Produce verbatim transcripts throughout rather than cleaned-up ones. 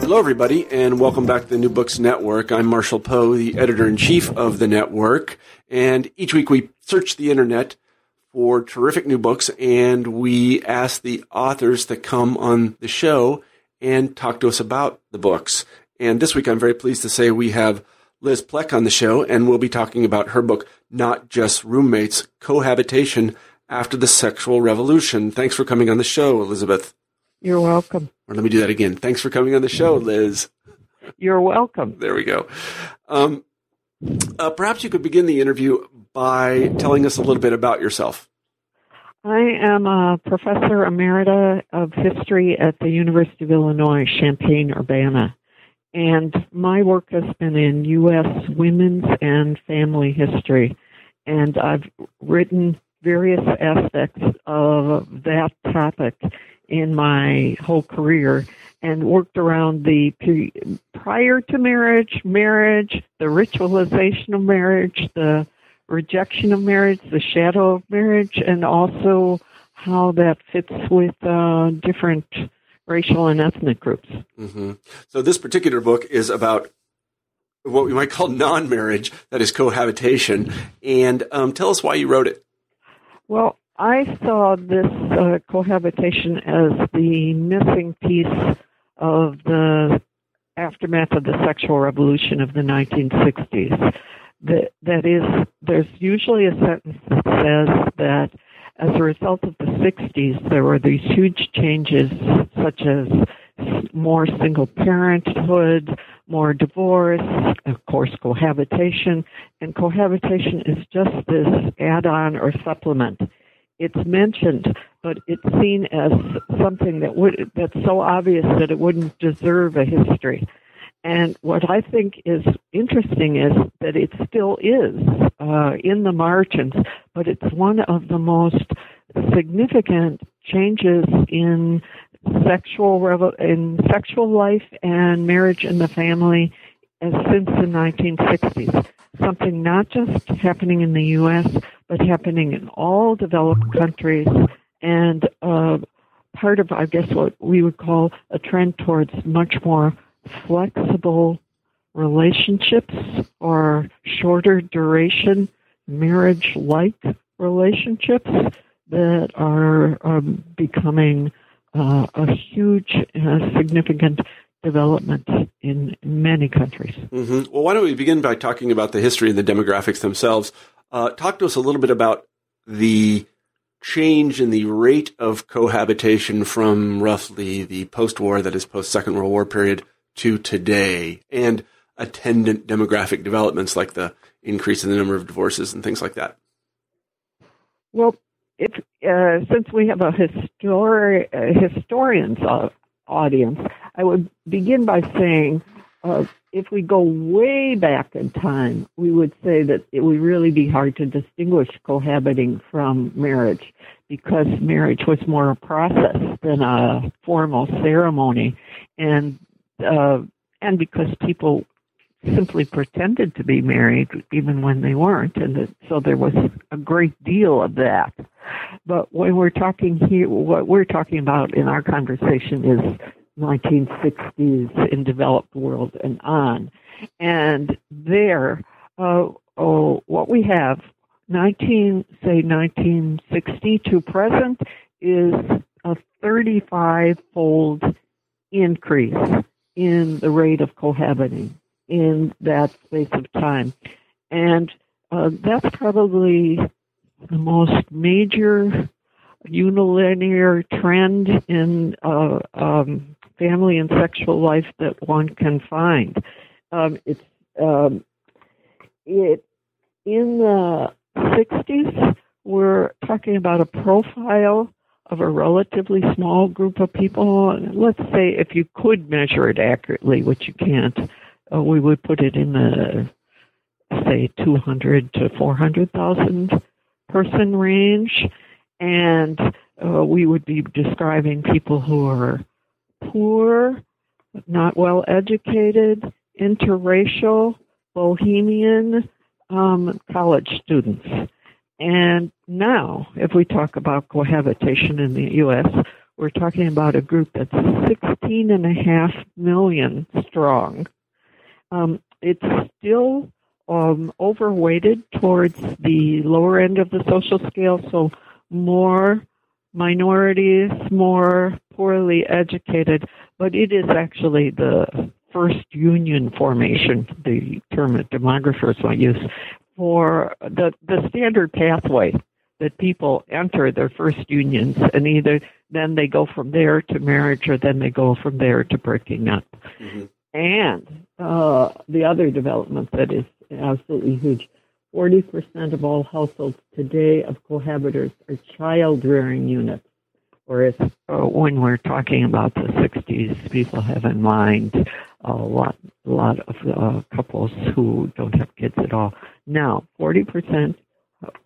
Hello, everybody, and welcome back to the New Books Network. I'm Marshall Poe, the editor-in-chief of the network, and each week we search the internet for terrific new books, and we ask the authors to come on the show and talk to us about the books. And this week I'm very pleased to say we have Liz Pleck on the show, and we'll be talking about her book, Not Just Roommates: Cohabitation after the Sexual Revolution. Thanks for coming on the show, Elizabeth. You're welcome. Or let me do that again. Thanks for coming on the show, Liz. You're welcome. There we go. Um, uh, perhaps you could begin the interview by telling us a little bit about yourself. I am a professor emerita of history at the University of Illinois, Champaign-Urbana. And my work has been in U S women's and family history. And I've written various aspects of that topic in my whole career, and worked around the pre- prior to marriage, marriage, the ritualization of marriage, the rejection of marriage, the shadow of marriage, and also how that fits with uh, different racial and ethnic groups. Mm-hmm. So this particular book is about what we might call non-marriage, that is cohabitation. And um, tell us why you wrote it. Well, I saw this uh, cohabitation as the missing piece of the aftermath of the sexual revolution of the nineteen sixties. That, that is, there's usually a sentence that says that as a result of the sixties, there were these huge changes such as more single parenthood, more divorce, of course, cohabitation. And cohabitation is just this add-on or supplement. It's mentioned, but it's seen as something that would that's so obvious that it wouldn't deserve a history. And what I think is interesting is that it still is uh, in the margins, but it's one of the most significant changes in sexual revo- in sexual life and marriage in the family as since the nineteen sixties. Something not just happening in the U S, but happening in all developed countries, and uh, part of, I guess, what we would call a trend towards much more flexible relationships or shorter duration, marriage-like relationships that are, are becoming uh, a huge, uh, significant development in many countries. Mm-hmm. Well, why don't we begin by talking about the history and the demographics themselves. Uh, talk to us a little bit about the change in the rate of cohabitation from roughly the post-war, that is post-Second World War period, to today, and attendant demographic developments like the increase in the number of divorces and things like that. Well, if, uh, since we have a histori- uh, historian's uh, audience, I would begin by saying uh, if we go way back in time, we would say that it would really be hard to distinguish cohabiting from marriage, because marriage was more a process than a formal ceremony, and uh, and because people simply pretended to be married even when they weren't, and that, so there was a great deal of that. But when we're talking here, what we're talking about in our conversation is nineteen sixties in developed world and on. And there, uh, oh, what we have, nineteen, say nineteen sixty to present, is a thirty-five-fold increase in the rate of cohabiting in that space of time. And uh, that's probably the most major unilinear trend in uh, um family and sexual life that one can find. Um, it's um, it in the sixties, we're talking about a profile of a relatively small group of people. Let's say if you could measure it accurately, which you can't, uh, we would put it in the, say, two hundred to four hundred thousand person range. And uh, we would be describing people who are poor, not well educated, interracial, bohemian, um, college students. And now, if we talk about cohabitation in the U S, we're talking about a group that's sixteen and a half million strong. Um, it's still um, overweighted towards the lower end of the social scale, so more minorities, more poorly educated, but it is actually the first union formation, the term that demographers might use, for the, the standard pathway that people enter their first unions, and either then they go from there to marriage, or then they go from there to breaking up. Mm-hmm. And uh, the other development that is absolutely huge, forty percent of all households today of cohabitors are child-rearing units, whereas uh, when we're talking about the sixties, people have in mind a lot, a lot of uh, couples who don't have kids at all. Now, forty percent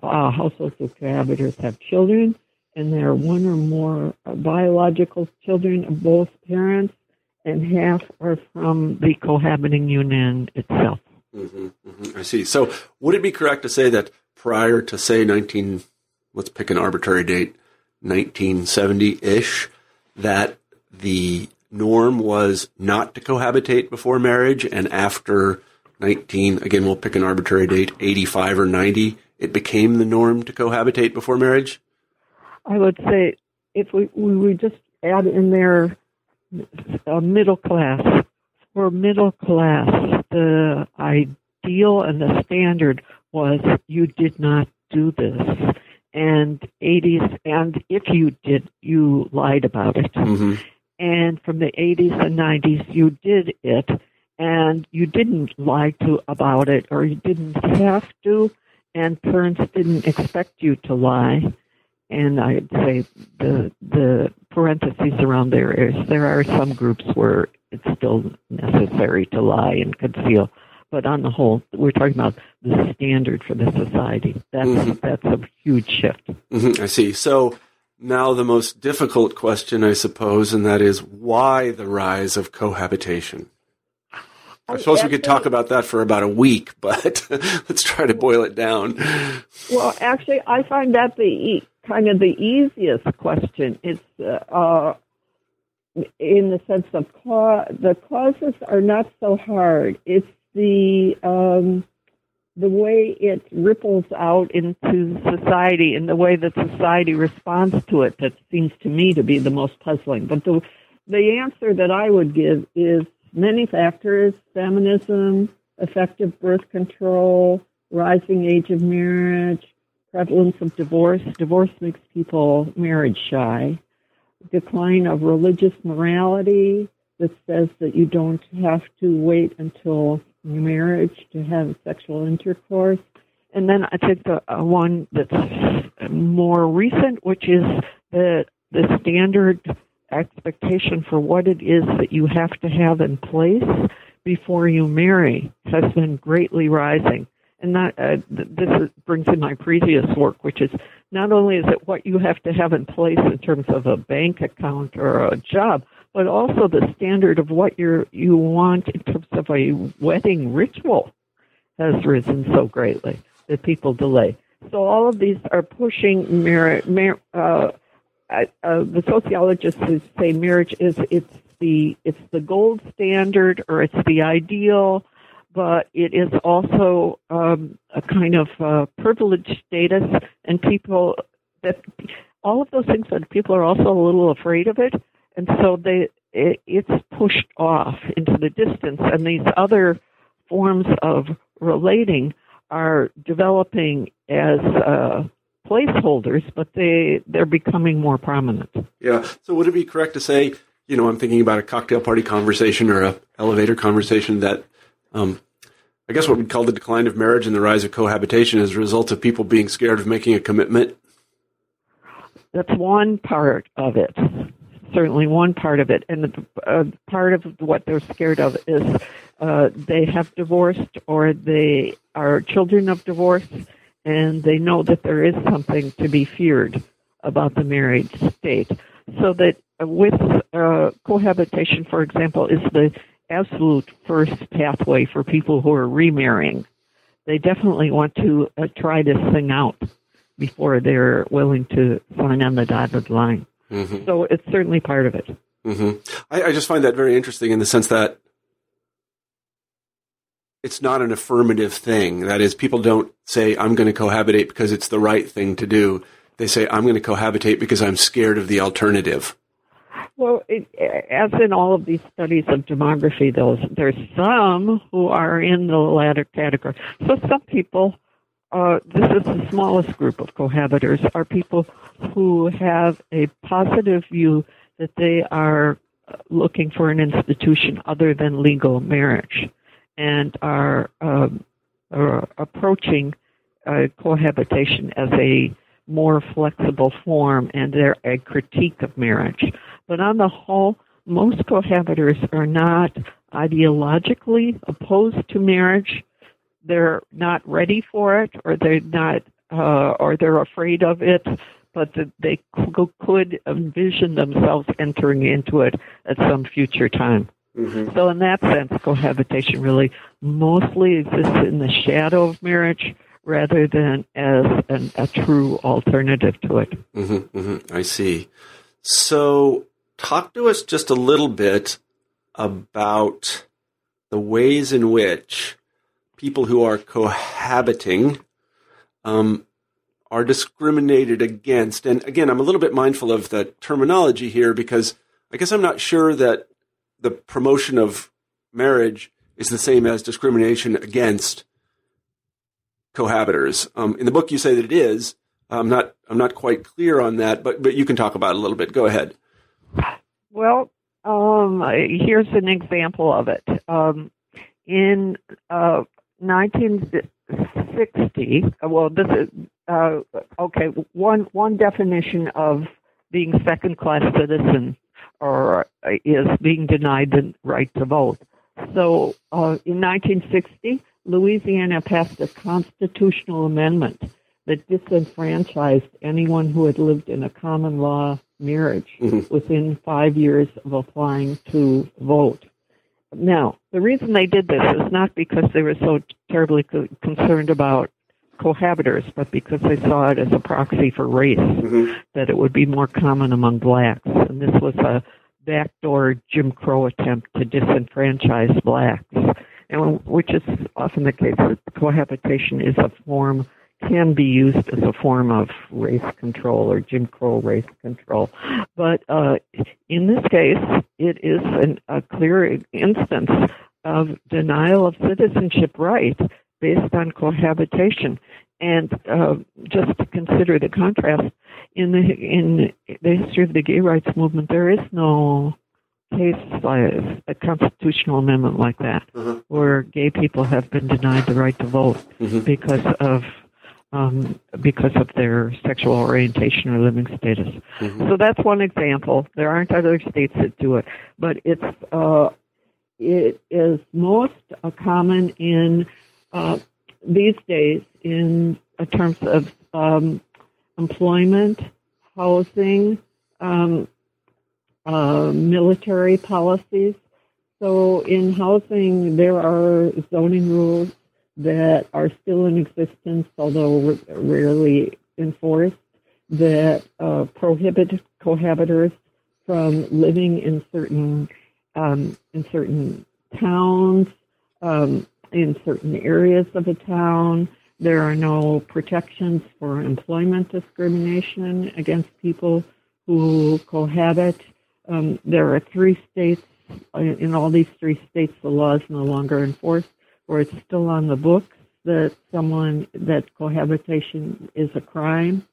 uh, households of cohabitors have children, and there are one or more biological children of both parents, and half are from the cohabiting union itself. Mm-hmm, mm-hmm, I see. So would it be correct to say that prior to, say, nineteen, let's pick an arbitrary date, nineteen seventy-ish, that the norm was not to cohabitate before marriage, and after nineteen, again, we'll pick an arbitrary date, eighty-five or ninety, it became the norm to cohabitate before marriage? I would say if we, we would just add in there a middle class, for middle class, the ideal and the standard was you did not do this. And eighties, and if you did, you lied about it. Mm-hmm. And from the eighties and nineties, you did it, and you didn't lie to about it, or you didn't have to, and parents didn't expect you to lie. And I'd say the the parentheses around there is there are some groups where it's still necessary to lie and conceal. But on the whole, we're talking about the standard for the society. That's, mm-hmm. that's a huge shift. Mm-hmm, I see. So now the most difficult question, I suppose, and that is why the rise of cohabitation? I suppose we could talk about that for about a week, but let's try to boil it down. Well, actually, I find that the kind of the easiest question. It's uh, in the sense of ca- the causes are not so hard. It's the um, the way it ripples out into society and the way that society responds to it that seems to me to be the most puzzling. But the the answer that I would give is many factors: feminism, effective birth control, rising age of marriage, prevalence of divorce. Divorce makes people marriage shy. Decline of religious morality that says that you don't have to wait until marriage to have sexual intercourse. And then I think the uh, one that's more recent, which is the the standard expectation for what it is that you have to have in place before you marry has been greatly rising. And that, uh, th- this is, brings in my previous work, which is not only is it what you have to have in place in terms of a bank account or a job, but also the standard of what you're, you want in terms of a wedding ritual has risen so greatly that people delay. So all of these are pushing marriage. Mar- uh, Uh, the sociologists say marriage is it's the it's the gold standard or it's the ideal, but it is also um, a kind of uh, privileged status, and people that all of those things that people are also a little afraid of it, and so they it, it's pushed off into the distance, and these other forms of relating are developing as uh, placeholders, but they, they're becoming more prominent. Yeah. So would it be correct to say, you know, I'm thinking about a cocktail party conversation or a elevator conversation that um, I guess what we'd call the decline of marriage and the rise of cohabitation is a result of people being scared of making a commitment? That's one part of it. Certainly one part of it. And the, uh, part of what they're scared of is uh, they have divorced or they are children of divorce, and they know that there is something to be feared about the married state. So that with uh, cohabitation, for example, is the absolute first pathway for people who are remarrying. They definitely want to uh, try this thing out before they're willing to sign on the dotted line. Mm-hmm. So it's certainly part of it. Mm-hmm. I, I just find that very interesting in the sense that it's not an affirmative thing. That is, people don't say, I'm going to cohabitate because it's the right thing to do. They say, I'm going to cohabitate because I'm scared of the alternative. Well, it, as in all of these studies of demography, those, there's some who are in the latter category. So some people, uh, this is the smallest group of cohabitors, are people who have a positive view that they are looking for an institution other than legal marriage and are, um, are approaching uh, cohabitation as a more flexible form, and they're a critique of marriage. But on the whole, most cohabitors are not ideologically opposed to marriage. They're not ready for it, or they're not, uh, or they're afraid of it, but they could envision themselves entering into it at some future time. Mm-hmm. So in that sense, cohabitation really mostly exists in the shadow of marriage, rather than as an, a true alternative to it. Mm-hmm, mm-hmm, I see. So talk to us just a little bit about the ways in which people who are cohabiting um, are discriminated against. And again, I'm a little bit mindful of the terminology here because I guess I'm not sure that the promotion of marriage is the same as discrimination against cohabitors. Um, in the book, you say that it is. I'm not. I'm not quite clear on that, but but you can talk about it a little bit. Go ahead. Well, um, here's an example of it. Um, in uh, nineteen sixty, well, this is uh, okay. One one definition of being second-class citizen or uh, is being denied the right to vote. So, uh, in nineteen sixty. Louisiana passed a constitutional amendment that disenfranchised anyone who had lived in a common law marriage mm-hmm. within five years of applying to vote. Now, the reason they did this is not because they were so terribly co- concerned about cohabitors, but because they saw it as a proxy for race, mm-hmm. that it would be more common among blacks. And this was a backdoor Jim Crow attempt to disenfranchise blacks. And which is often the case that cohabitation is a form, can be used as a form of race control or Jim Crow race control. But uh, in this case, it is an, a clear instance of denial of citizenship right based on cohabitation. And uh, just to consider the contrast, in the, in the history of the gay rights movement, there is no case like a constitutional amendment like that, mm-hmm. where gay people have been denied the right to vote mm-hmm. because of um, because of their sexual orientation or living status. Mm-hmm. So that's one example. There aren't other states that do it, but it's uh, it is most uh, common in uh, these days in uh, terms of um, employment, housing. Um, Uh, military policies. So in housing, there are zoning rules that are still in existence, although r- rarely enforced, that uh, prohibit cohabitors from living in certain um, in certain towns, um, in certain areas of a town. There are no protections for employment discrimination against people who cohabit. Um, there are three states, in all these three states, the law is no longer enforced, or it's still on the books that someone, that cohabitation is a crime.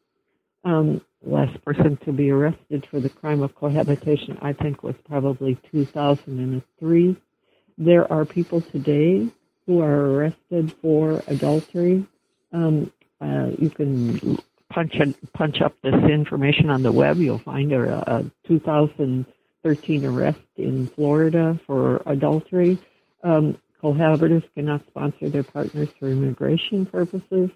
Um, last person to be arrested for the crime of cohabitation, I think, was probably two thousand three. There are people today who are arrested for adultery. Um, uh, you can punch and punch up this information on the web, you'll find a, a two thousand thirteen arrest in Florida for adultery. Um, cohabitors cannot sponsor their partners for immigration purposes.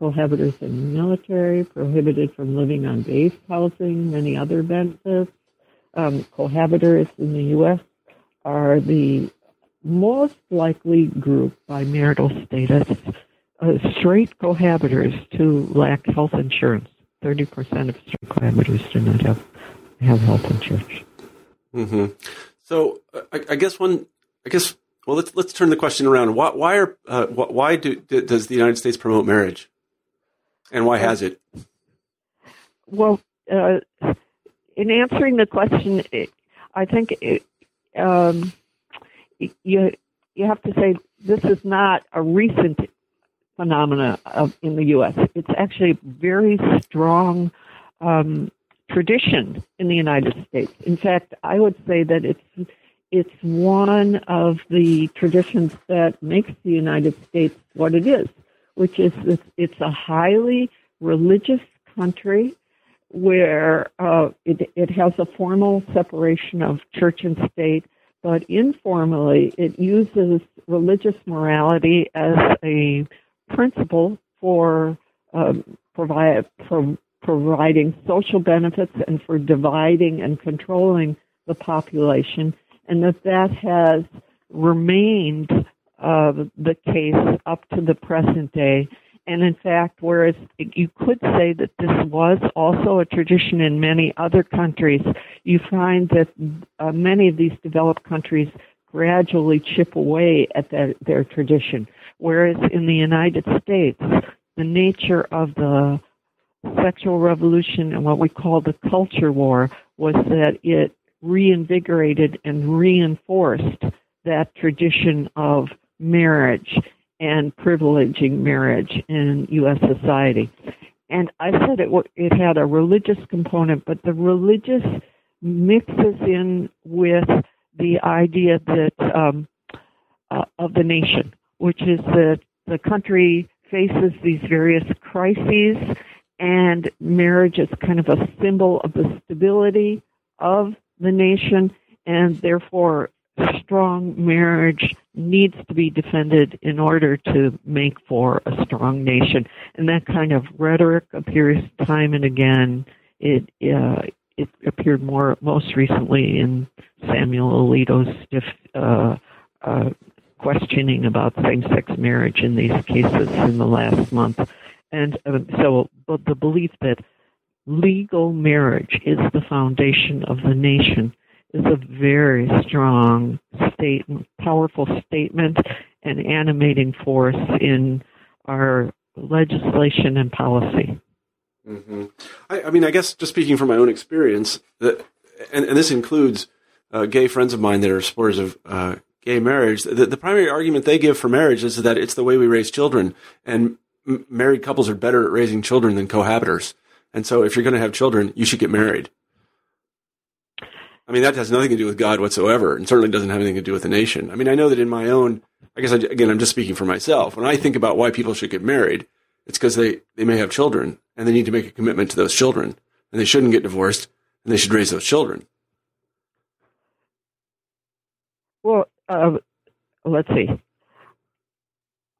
Cohabitors in the military, prohibited from living on base housing, many other benefits. Um, cohabitors in the U S are the most likely group by marital status. Uh, straight cohabitors to lack health insurance. thirty percent of straight cohabitors do not have have help in church. Mm-hmm. So I, I guess one, I guess, well, let's let's turn the question around. Why, why are uh, why do does the United States promote marriage, and why has it? Well, uh, in answering the question, it, I think it, um, you you have to say this is not a recent phenomena of, in the U S. It's actually a very strong um, tradition in the United States. In fact, I would say that it's it's one of the traditions that makes the United States what it is, which is it's, it's a highly religious country where uh, it, it has a formal separation of church and state, but informally it uses religious morality as a principle for um, provide, for providing social benefits and for dividing and controlling the population, and that that has remained uh, the case up to the present day. And in fact, whereas you could say that this was also a tradition in many other countries, you find that uh, many of these developed countries gradually chip away at their, their tradition. Whereas in the United States, the nature of the sexual revolution and what we call the culture war was that it reinvigorated and reinforced that tradition of marriage and privileging marriage in U S society. And I said it, it had a religious component, but the religious mixes in with the idea that um, uh, of the nation, which is that the country faces these various crises, and marriage is kind of a symbol of the stability of the nation, and therefore strong marriage needs to be defended in order to make for a strong nation. And that kind of rhetoric appears time and again. It uh, it appeared more most recently in Samuel Alito's stiff uh, uh, questioning about same-sex marriage in these cases in the last month. And um, so but the belief that legal marriage is the foundation of the nation is a very strong statement, powerful statement, and animating force in our legislation and policy. Mm-hmm. I, I mean, I guess just speaking from my own experience, that, and, and this includes uh, gay friends of mine that are supporters of uh, gay marriage, the, the primary argument they give for marriage is that it's the way we raise children, and m- married couples are better at raising children than cohabitors. And so if you're going to have children, you should get married. I mean, that has nothing to do with God whatsoever, and certainly doesn't have anything to do with the nation. I mean, I know that in my own, I guess, I, again, I'm just speaking for myself. When I think about why people should get married, it's because they, they may have children, and they need to make a commitment to those children, and they shouldn't get divorced, and they should raise those children. Well, uh, let's see.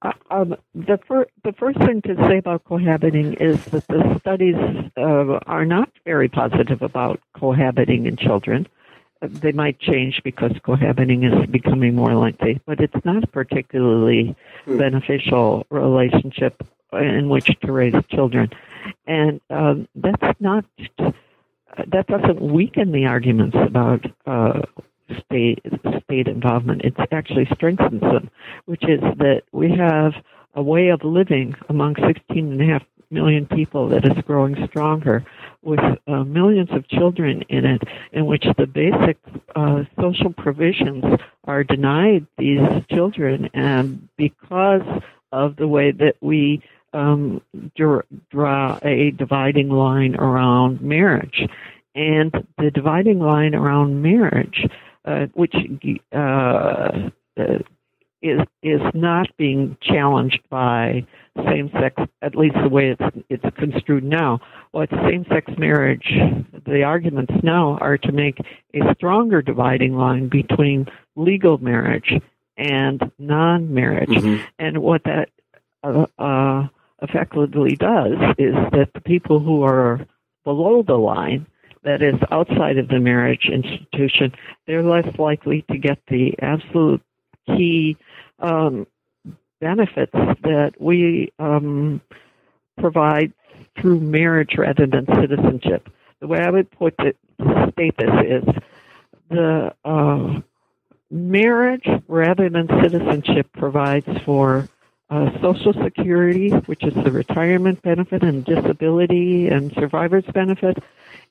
Uh, um, the, fir- the first thing to say about cohabiting is that the studies uh, are not very positive about cohabiting in children. Uh, they might change because cohabiting is becoming more lengthy, but it's not a particularly hmm. beneficial relationship in which to raise children. And um, that's not, uh, that doesn't weaken the arguments about uh, state state involvement. It actually strengthens them, which is that we have a way of living among sixteen and a half million people that is growing stronger, with uh, millions of children in it, in which the basic uh, social provisions are denied these children, and because of the way that we um, dra- draw a dividing line around marriage. And the dividing line around marriage, uh, which uh, is is not being challenged by same-sex, at least the way it's it's construed now. What same-sex marriage, the arguments now are to make a stronger dividing line between legal marriage and non-marriage. Mm-hmm. And what that uh, uh, effectively does is that the people who are below the line, that is outside of the marriage institution, they're less likely to get the absolute key um, benefits that we um, provide through marriage rather than citizenship. the way I would put it, state this is the uh, marriage rather than citizenship provides for uh, Social Security, which is the retirement benefit, and disability and survivor's benefit.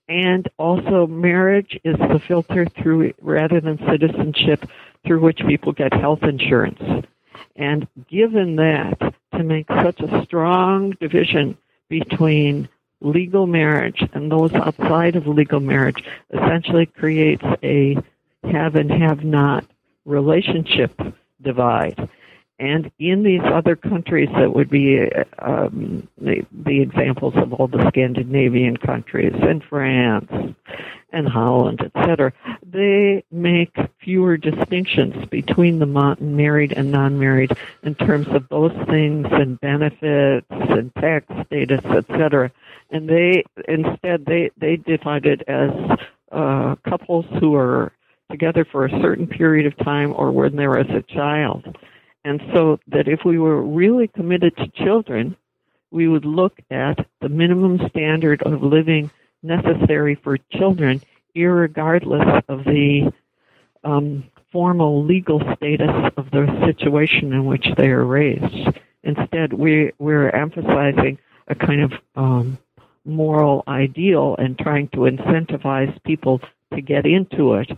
And also marriage is the filter through, rather than citizenship, through which people get health insurance. And given that, to make such a strong division between legal marriage and those outside of legal marriage essentially creates a have and have not relationship divide. And in these other countries that would be um, the, the examples of all the Scandinavian countries and France and Holland, et cetera, they make fewer distinctions between the married and non-married in terms of those things and benefits and tax status, et cetera. And they instead they they divide it as uh, couples who are together for a certain period of time or when they were as a child. And so that if we were really committed to children, we would look at the minimum standard of living necessary for children, irregardless of the um, formal legal status of the situation in which they are raised. Instead, we, we're emphasizing a kind of um, moral ideal and trying to incentivize people to get into it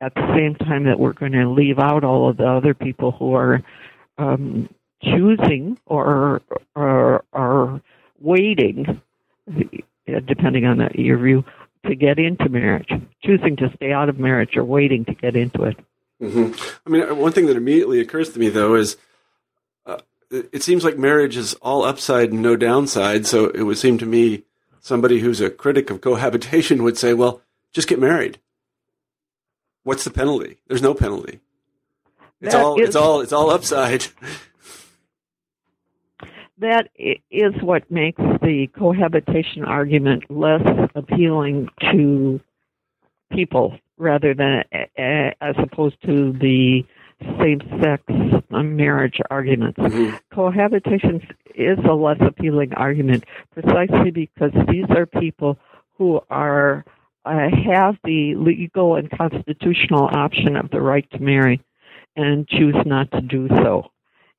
at the same time that we're going to leave out all of the other people who are um, choosing or are waiting, depending on your view, to get into marriage, choosing to stay out of marriage or waiting to get into it. Mm-hmm. I mean, one thing that immediately occurs to me, though, is uh, it seems like marriage is all upside and no downside, so it would seem to me somebody who's a critic of cohabitation would say, well, just get married. What's the penalty? There's no penalty. It's all, is, it's all, it's all upside. That is what makes the cohabitation argument less appealing to people, rather than as opposed to the same-sex marriage arguments. Mm-hmm. Cohabitation is a less appealing argument precisely because these are people who are. Uh, have the legal and constitutional option of the right to marry and choose not to do so.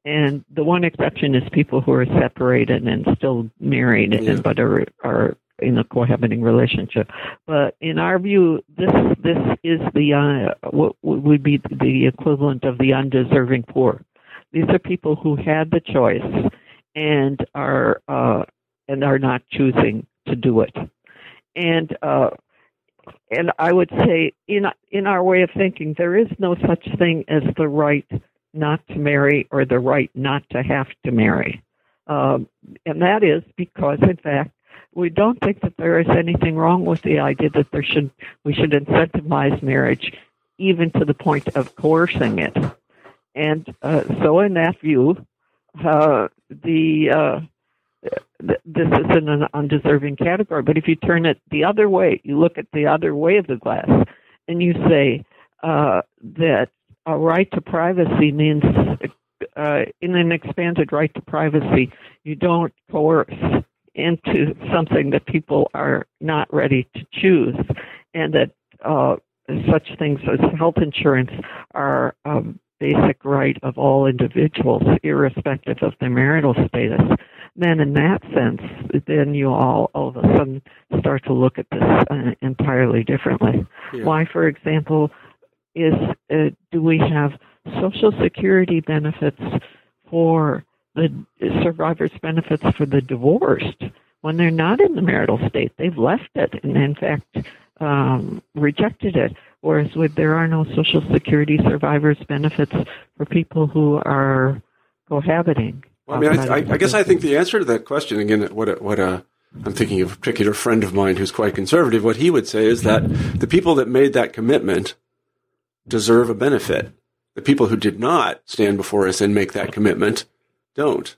And the one exception is people who are separated and still married, yeah. and but are, are in a cohabiting relationship. But in our view, this this is the uh, what would be the equivalent of the undeserving poor. These are people who had the choice and are uh, and are not choosing to do it. And uh, And I would say, in in our way of thinking, there is no such thing as the right not to marry or the right not to have to marry. Um, and that is because, in fact, we don't think that there is anything wrong with the idea that there should we should incentivize marriage, even to the point of coercing it. And uh, so in that view, uh, the... Uh, this isn't an undeserving category, but if you turn it the other way, you look at the other way of the glass, and you say uh, that a right to privacy means, uh, in an expanded right to privacy, you don't coerce into something that people are not ready to choose, and that uh, such things as health insurance are a basic right of all individuals, irrespective of their marital status. Then in that sense, then you all, all of a sudden start to look at this uh, entirely differently. Yeah. Why, for example, is uh, do we have Social Security benefits for the survivors' benefits for the divorced when they're not in the marital state? They've left it and, in fact, um, rejected it. Whereas with, there are no Social Security survivors' benefits for people who are cohabiting. Well, I mean, I, I, I guess I think the answer to that question, again, what a, what a, I'm thinking of a particular friend of mine who's quite conservative, what he would say is that the people that made that commitment deserve a benefit. The people who did not stand before us and make that commitment don't.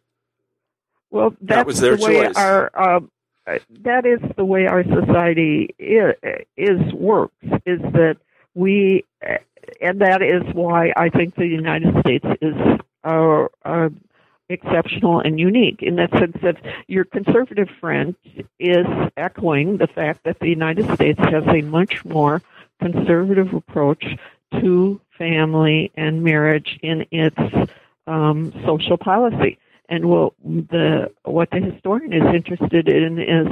Well, that's that was their the way choice. Our, um, that is the way our society is, is works, is that we, and that is why I think the United States is our... our exceptional and unique in that sense that your conservative friend is echoing the fact that the United States has a much more conservative approach to family and marriage in its um, social policy. And what the what the historian is interested in is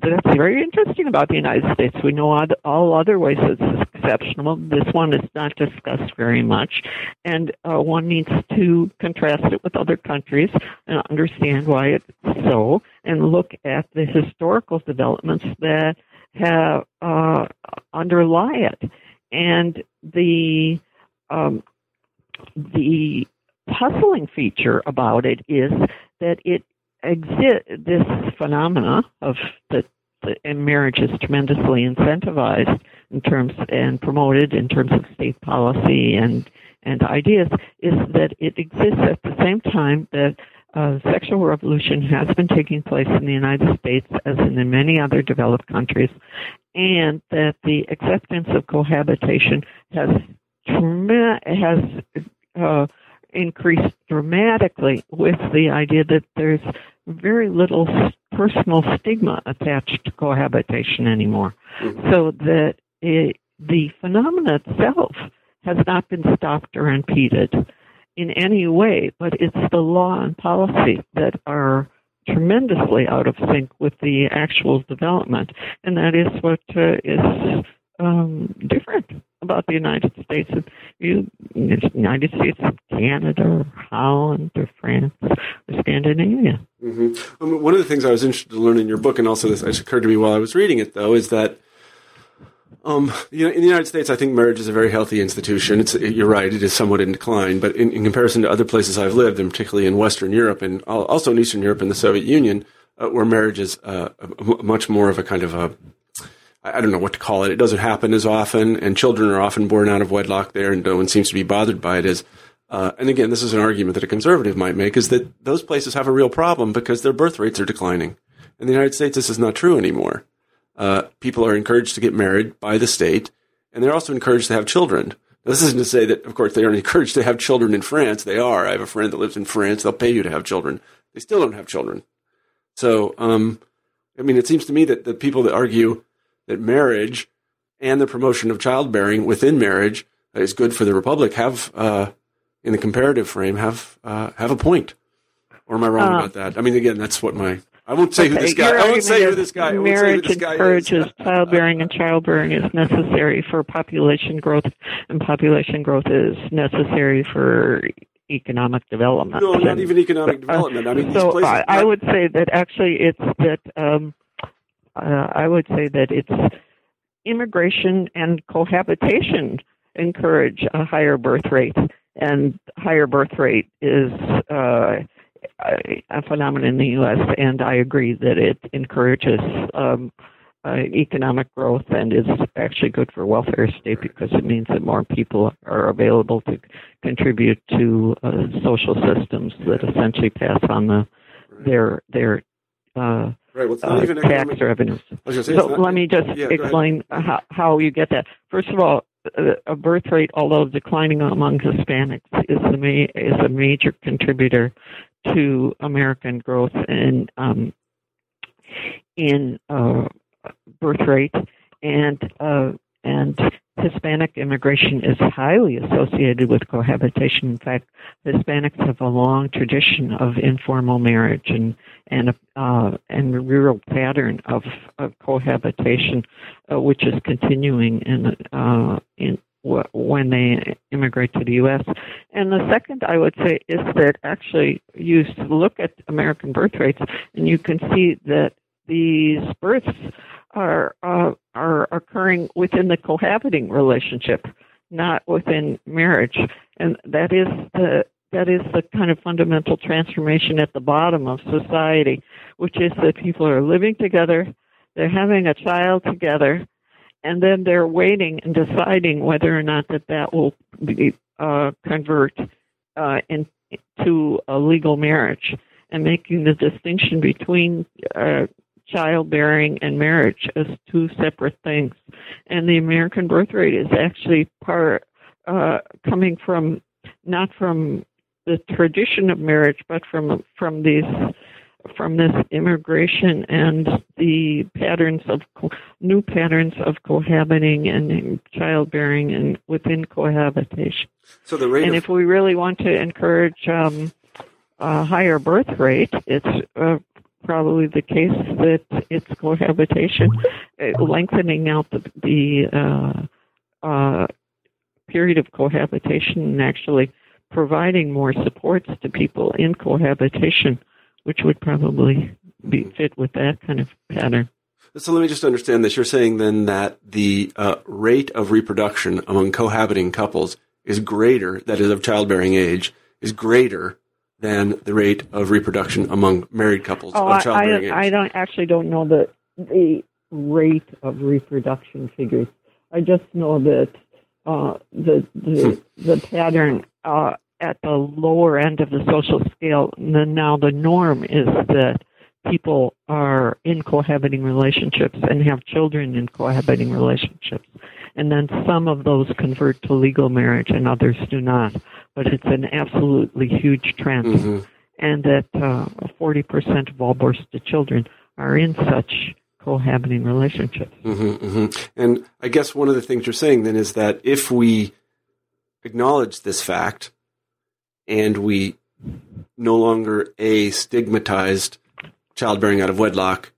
that's very interesting about the United States. We know all other ways it's exceptional. This one is not discussed very much, and uh, one needs to contrast it with other countries and understand why it's so, and look at the historical developments that have uh, underlie it, and the um, the. puzzling feature about it is that it exist this phenomena of the, the and marriage is tremendously incentivized in terms and promoted in terms of state policy and and ideas is that it exists at the same time that uh, sexual revolution has been taking place in the United States as in many other developed countries, and that the acceptance of cohabitation has has uh, increased dramatically with the idea that there's very little personal stigma attached to cohabitation anymore. So that it, the phenomena itself has not been stopped or impeded in any way, but it's the law and policy that are tremendously out of sync with the actual development. And that is what uh, is um, different about the United States, you, the United States of Canada, or Holland, or France, or Scandinavia. Mm-hmm. Um, one of the things I was interested to learn in your book, and also this occurred to me while I was reading it, though, is that um, you know, in the United States, I think marriage is a very healthy institution. It's, you're right; it is somewhat in decline, but in, in comparison to other places I've lived, and particularly in Western Europe, and also in Eastern Europe and the Soviet Union, uh, where marriage is uh, much more of a kind of a I don't know what to call it. It doesn't happen as often, and children are often born out of wedlock there, and no one seems to be bothered by it. Is, uh, and again, this is an argument that a conservative might make, is that those places have a real problem because their birth rates are declining. In the United States, this is not true anymore. Uh, people are encouraged to get married by the state, and they're also encouraged to have children. Now, this isn't to say that, of course, they aren't encouraged to have children in France. They are. I have a friend that lives in France. They'll pay you to have children. They still don't have children. So, um, I mean, it seems to me that the people that argue that marriage and the promotion of childbearing within marriage is good for the republic have, uh, in the comparative frame, have uh, have a point. Or am I wrong uh, about that? I mean, again, that's what my I won't say okay, who this guy. I won't say who this guy. Marriage encourages childbearing, and childbearing is necessary for population growth, and population growth is necessary for economic development. No, and, not even economic uh, development. I mean, so these places, I, I would say that actually it's that. Um, Uh, I would say that it's immigration and cohabitation encourage a higher birth rate, and higher birth rate is uh, a phenomenon in the U S, and I agree that it encourages um, uh, economic growth and is actually good for welfare state because it means that more people are available to contribute to uh, social systems that essentially pass on the their their uh Right, well, it's not uh, even tax revenues. Say, so not, let me just yeah, explain how, how you get that. First of all, a birth rate, although declining among Hispanics, is a, ma- is a major contributor to American growth in um, in uh, birth rate, and uh, and Hispanic immigration is highly associated with cohabitation. In fact, Hispanics have a long tradition of informal marriage and and a, uh, and a rural pattern of, of cohabitation, uh, which is continuing in uh, in w- when they immigrate to the U S. And the second, I would say, is that actually you look at American birth rates and you can see that these births are uh, are occurring within the cohabiting relationship, not within marriage, and that is the that is the kind of fundamental transformation at the bottom of society, which is that people are living together, they're having a child together, and then they're waiting and deciding whether or not that that will be, uh, convert uh, into a legal marriage, and making the distinction between uh, childbearing and marriage as two separate things. And the American birth rate is actually part uh, coming from, not from the tradition of marriage, but from from these from this immigration and the patterns of new patterns of cohabiting and childbearing and within cohabitation. So the rate and of- if we really want to encourage um, a higher birth rate, it's uh, probably the case that it's cohabitation, uh, lengthening out the, the uh, uh, period of cohabitation and actually providing more supports to people in cohabitation, which would probably be fit with that kind of pattern. So let me just understand this. You're saying then that the uh, rate of reproduction among cohabiting couples is greater, that is of childbearing age, is greater than the rate of reproduction among married couples oh, of childbearing I, I, age. I don't, actually don't know the, the rate of reproduction figures. I just know that uh, the the, hmm. the pattern uh, at the lower end of the social scale, the, now the norm is that people are in cohabiting relationships and have children in cohabiting relationships. And then some of those convert to legal marriage and others do not. But it's an absolutely huge trend. Mm-hmm. And that uh, forty percent of all births to children are in such cohabiting relationships. Mm-hmm, mm-hmm. And I guess one of the things you're saying then is that if we acknowledge this fact and we no longer A, stigmatized childbearing out of wedlock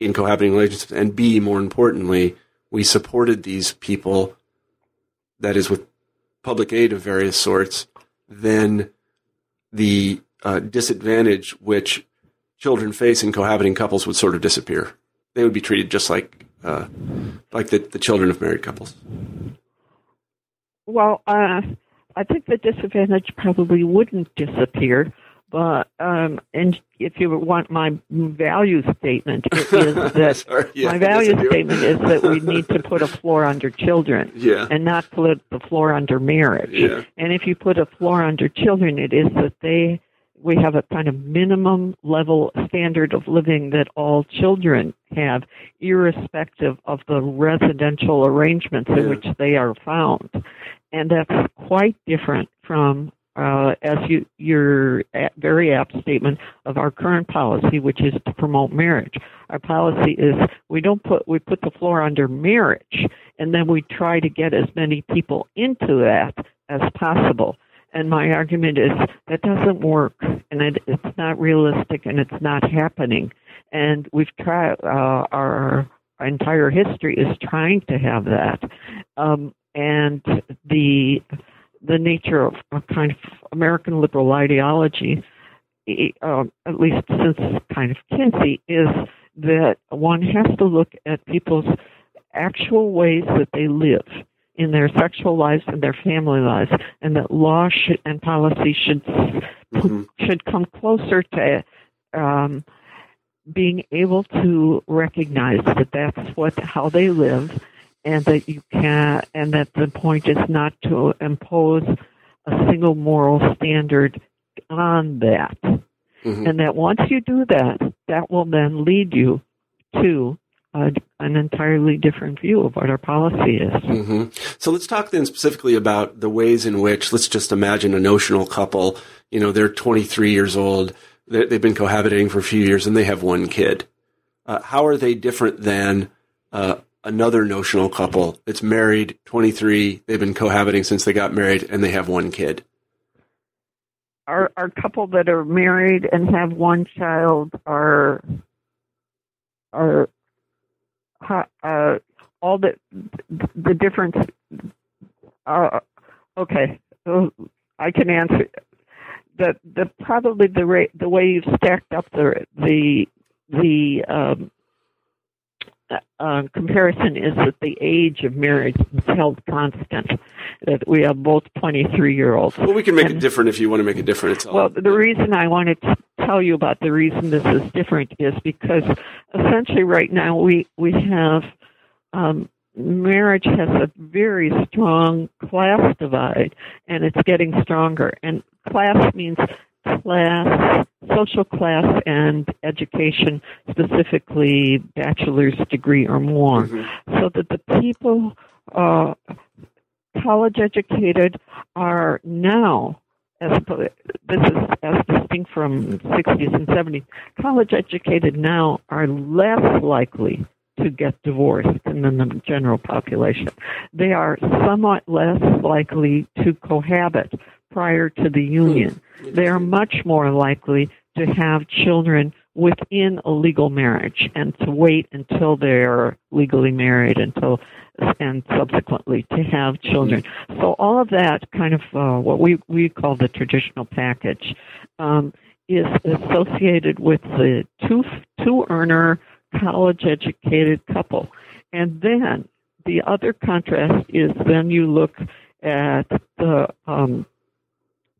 in cohabiting relationships, and B, more importantly, we supported these people, that is, with public aid of various sorts, then the uh, disadvantage which children face in cohabiting couples would sort of disappear. They would be treated just like uh, like the, the children of married couples. Well, uh, I think the disadvantage probably wouldn't disappear, but um, and if you want my value statement, it is that Sorry, yeah, my value statement is that we need to put a floor under children yeah. and not put the floor under marriage. Yeah. And if you put a floor under children, it is that they we have a kind of minimum level standard of living that all children have, irrespective of the residential arrangements yeah. in which they are found. And that's quite different from Uh, as you, your very apt statement of our current policy, which is to promote marriage. Our policy is we don't put we put the floor under marriage, and then we try to get as many people into that as possible. And my argument is that doesn't work, and it, it's not realistic, and it's not happening. And we've tried uh, our, our entire history is trying to have that, um, and the. The nature of a kind of American liberal ideology, uh, at least since kind of Kinsey, is that one has to look at people's actual ways that they live in their sexual lives and their family lives, and that law should, and policy should mm-hmm. should come closer to um, being able to recognize that that's what how they live. And that you can, and that the point is not to impose a single moral standard on that. Mm-hmm. And that once you do that, that will then lead you to uh, an entirely different view of what our policy is. Mm-hmm. So let's talk then specifically about the ways in which, let's just imagine a notional couple, you know, they're twenty-three years old, they've been cohabitating for a few years, and they have one kid. Uh, how are they different than uh another notional couple that's married, twenty-three, they've been cohabiting since they got married, and they have one kid? Our, our couple that are married and have one child are are uh, all the the difference. Uh, okay, so I can answer the the probably the ra- the way you've stacked up the the the. Um, Uh, comparison is that the age of marriage is held constant, that we have both twenty-three-year-olds. Well, we can make and, it different if you want to make it different. It's all, well, the yeah. reason I wanted to tell you about the reason this is different is because essentially right now we, we have um, marriage has a very strong class divide, and it's getting stronger. And class means class, social class, and education, specifically bachelor's degree or more, mm-hmm. so that the people uh, college educated are now, as this is as distinct from sixties and seventies, college-educated now are less likely to get divorced than the general population. They are somewhat less likely to cohabit prior to the union. They are much more likely to have children within a legal marriage and to wait until they're legally married until and subsequently to have children. So all of that kind of uh, what we, we call the traditional package um, is associated with the two, two-earner, college-educated couple. And then the other contrast is then you look at the um,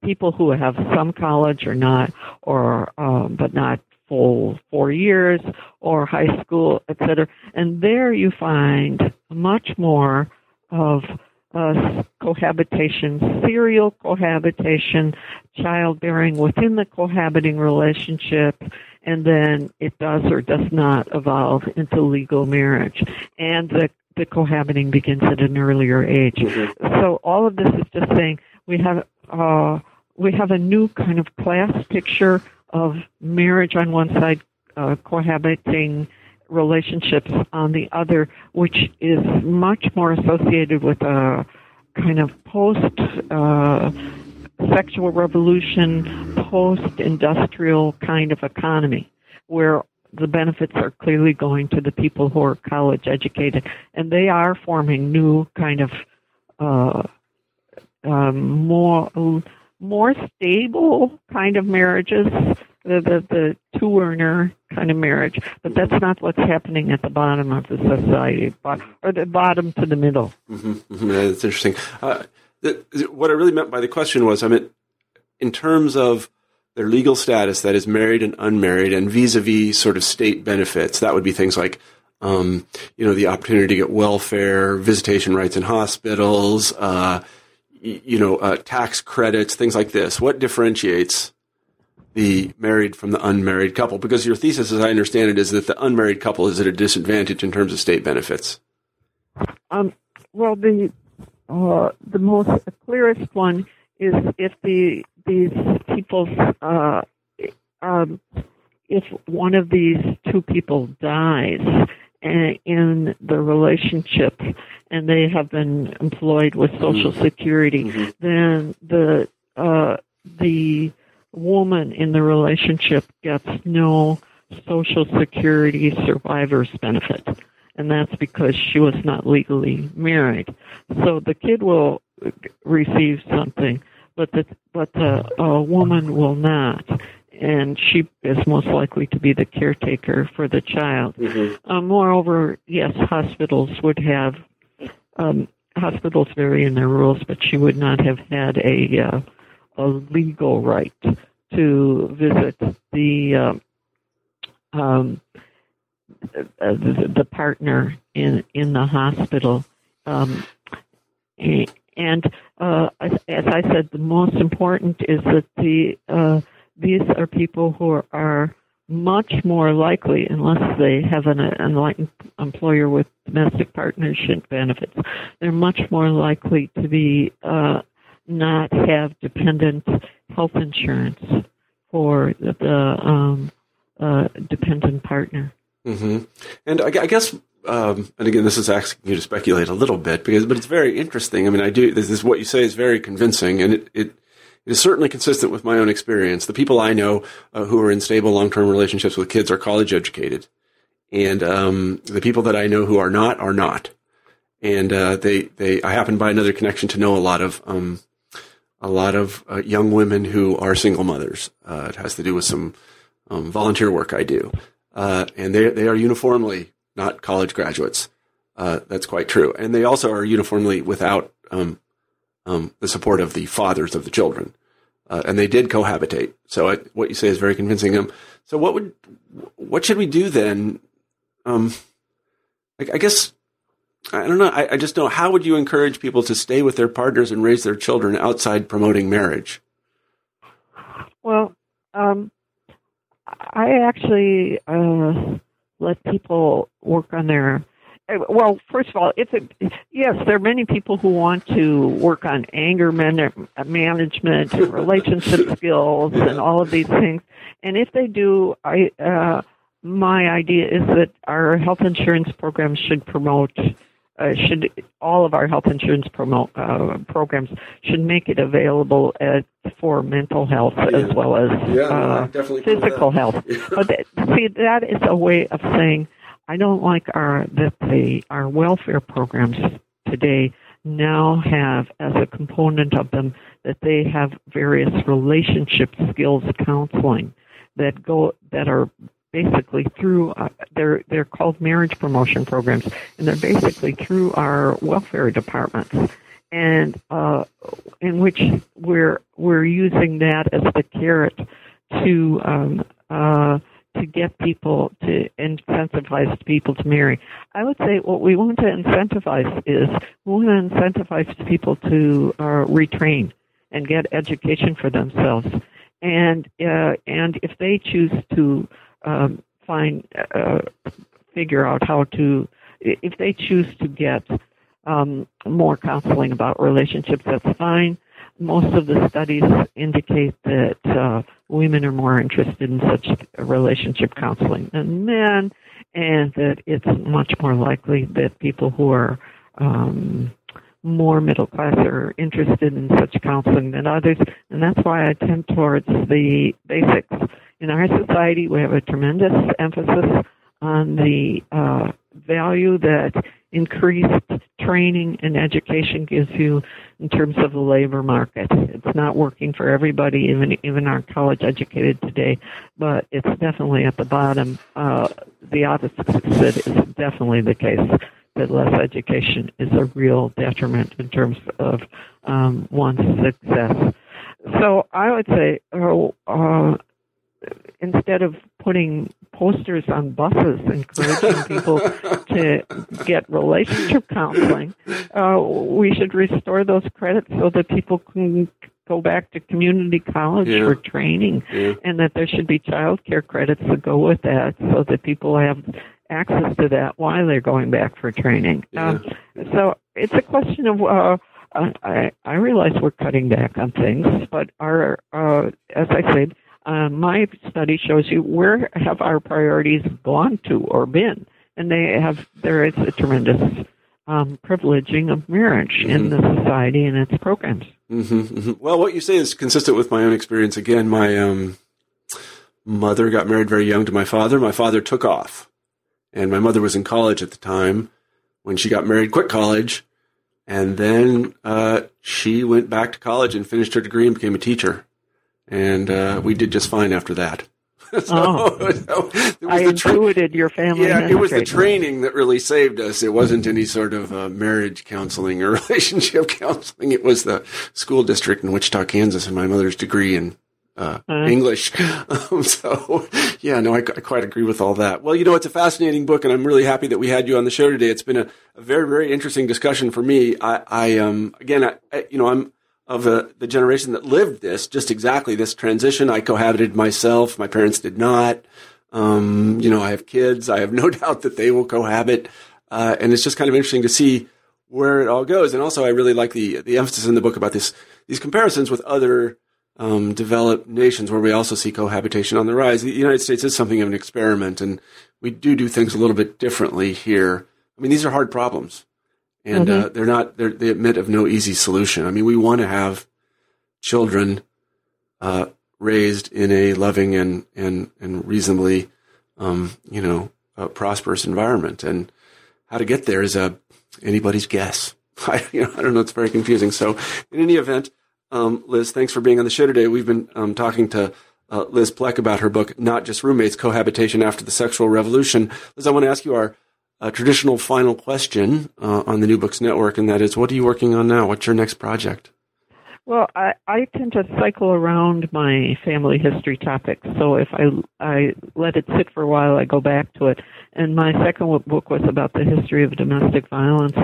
people who have some college or not, or um, but not full four years, or high school, et cetera. And there you find much more of uh, cohabitation, serial cohabitation, childbearing within the cohabiting relationship, and then it does or does not evolve into legal marriage. And the, the cohabiting begins at an earlier age. Mm-hmm. So all of this is just saying we have uh, we have a new kind of class picture of marriage on one side, uh, cohabiting relationships on the other, which is much more associated with a kind of post uh, sexual revolution, post-industrial kind of economy, where the benefits are clearly going to the people who are college educated, and they are forming new kind of uh, um, more more stable kind of marriages, the, the, the two-earner kind of marriage. But that's not what's happening at the bottom of the society, or the bottom to the middle. Mm-hmm, mm-hmm, that's interesting. Uh, that, what I really meant by the question was, I mean, in terms of their legal status, that is married and unmarried, and vis-a-vis sort of state benefits, that would be things like, um, you know, the opportunity to get welfare, visitation rights in hospitals, uh, y- you know, uh, tax credits, things like this. What differentiates the married from the unmarried couple? Because your thesis, as I understand it, is that the unmarried couple is at a disadvantage in terms of state benefits. Um, well, the uh, the most the clearest one is if the these people's uh, um, if one of these two people dies in the relationship and they have been employed with Social mm-hmm. Security, mm-hmm. then the uh, the woman in the relationship gets no Social Security survivor's benefit, and that's because she was not legally married. So the kid will receive something, but the but the uh, woman will not, and she is most likely to be the caretaker for the child. Mm-hmm. Uh, moreover, yes, hospitals would have um, hospitals vary in their rules, but she would not have had a uh, a legal right to visit the um, um, the, the partner in in the hospital. Um, and uh, as I said, the most important is that the uh, these are people who are much more likely, unless they have an enlightened employer with domestic partnership benefits, they're much more likely to be uh, not have dependent health insurance for the um, uh, dependent partner. Mm-hmm. And I, I guess, um, and again, this is asking you to speculate a little bit, because, but it's very interesting. I mean, I do, this is what you say is very convincing, and it, it, it is certainly consistent with my own experience. The people I know uh, who are in stable long-term relationships with kids are college educated. And um, the people that I know who are not, are not. And uh, they, they, I happen by another connection to know a lot of, um, a lot of uh, young women who are single mothers. Uh, it has to do with some um, volunteer work I do. Uh, and they they are uniformly not college graduates. Uh, that's quite true. And they also are uniformly without um, um, the support of the fathers of the children. Uh, and they did cohabitate. So I, what you say is very convincing. Um, so what would what should we do then? Um, I, I guess... I don't know. I, I just don't. How would you encourage people to stay with their partners and raise their children outside promoting marriage? Well, um, I actually uh, let people work on their well, first of all, it's a, yes, there are many people who want to work on anger man- management and relationship skills yeah. and all of these things. And if they do, I uh, my idea is that our health insurance programs should promote, uh, should all of our health insurance promote uh, programs should make it available at, for mental health yeah. as well as yeah, uh, no, physical health. Yeah. But that, see, that is a way of saying, I don't like our that the our welfare programs today now have as a component of them that they have various relationship skills counseling that go that are basically through uh, they're they're called marriage promotion programs, and they're basically through our welfare departments, and uh, in which we're we're using that as the carrot to um, uh, to get people to incentivize people to marry. I would say what we want to incentivize is we want to incentivize people to uh, retrain and get education for themselves. And uh, and if they choose to um, find uh, figure out how to, if they choose to get um, more counseling about relationships, that's fine. Most of the studies indicate that uh, women are more interested in such relationship counseling than men, and that it's much more likely that people who are um, more middle class are interested in such counseling than others, and that's why I tend towards the basics. In our society, we have a tremendous emphasis on the uh, value that increased training and education gives you in terms of the labor market. It's not working for everybody, even even our college educated today, but it's definitely at the bottom. Uh, the opposite is definitely the case, that less education is a real detriment in terms of um, one's success. So I would say oh, uh, instead of putting posters on buses encouraging people to get relationship counseling, uh, we should restore those credits so that people can go back to community college yeah. for training, yeah. and that there should be child care credits that go with that so that people have access to that while they're going back for training. Yeah. Um, so it's a question of... Uh, I, I realize we're cutting back on things, but our, uh, as I said, Uh, my study shows you where have our priorities gone to or been, and they have. There is a tremendous um, privileging of marriage mm-hmm. in the society and its programs. Mm-hmm, mm-hmm. Well, what you say is consistent with my own experience. Again, my um, mother got married very young to my father. My father took off, and my mother was in college at the time when she got married. Quit college, and then uh, she went back to college and finished her degree and became a teacher. And uh, we did just fine after that. so, oh, so it was I the tra- intuited your family. Yeah, it was the training that really saved us. It wasn't any sort of uh, marriage counseling or relationship counseling. It was the school district in Wichita, Kansas, and my mother's degree in uh, uh-huh. English. Um, so, yeah, no, I, I quite agree with all that. Well, you know, it's a fascinating book, and I'm really happy that we had you on the show today. It's been a, a very, very interesting discussion for me. I, I um, again, I, I, you know, I'm. of uh, the generation that lived this, just exactly this transition. I cohabited myself. My parents did not. Um, you know, I have kids. I have no doubt that they will cohabit. Uh, and it's just kind of interesting to see where it all goes. And also, I really like the the emphasis in the book about this these comparisons with other um, developed nations where we also see cohabitation on the rise. The United States is something of an experiment, and we do do things a little bit differently here. I mean, these are hard problems. And mm-hmm. uh, they're not, they're, they admit of no easy solution. I mean, we want to have children uh, raised in a loving and and, and reasonably, um, you know, uh, prosperous environment. And how to get there is uh, anybody's guess. I, you know, I don't know. It's very confusing. So in any event, um, Liz, thanks for being on the show today. We've been um, talking to uh, Liz Pleck about her book, Not Just Roommates, Cohabitation After the Sexual Revolution. Liz, I want to ask you our a traditional final question uh, on the New Books Network, and that is, what are you working on now? What's your next project? Well, I, I tend to cycle around my family history topics, so if I, I let it sit for a while, I go back to it. And my second book was about the history of domestic violence,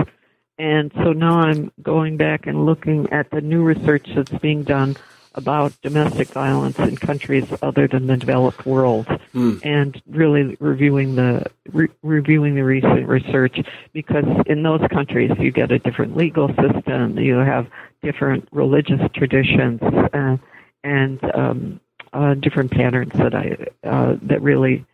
and so now I'm going back and looking at the new research that's being done about domestic violence in countries other than the developed world, mm. and really reviewing the re- reviewing the recent research, because in those countries you get a different legal system, you have different religious traditions, uh, and um, uh, different patterns that I uh, that really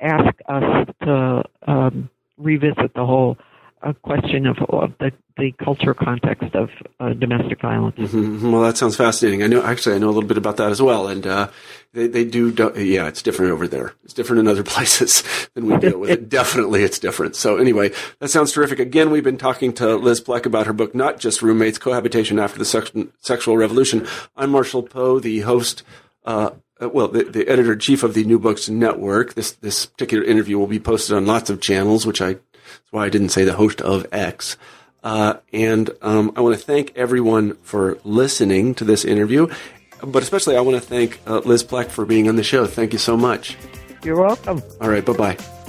ask us to um, revisit the whole a question of, of the, the cultural context of uh, domestic violence. Mm-hmm. Well, that sounds fascinating. I know, actually, I know a little bit about that as well. And uh, they, they do, do, yeah, it's different over there. It's different in other places than we deal with it. Definitely, it's different. So anyway, that sounds terrific. Again, we've been talking to Liz Pleck about her book, Not Just Roommates, Cohabitation After the Sex- Sexual Revolution. I'm Marshall Poe, the host uh Well, the, the editor-in-chief of the New Books Network. This this particular interview will be posted on lots of channels, which I that's why I didn't say the host of X. Uh, and um, I want to thank everyone for listening to this interview, but especially I want to thank uh, Liz Pleck for being on the show. Thank you so much. You're welcome. All right, bye-bye.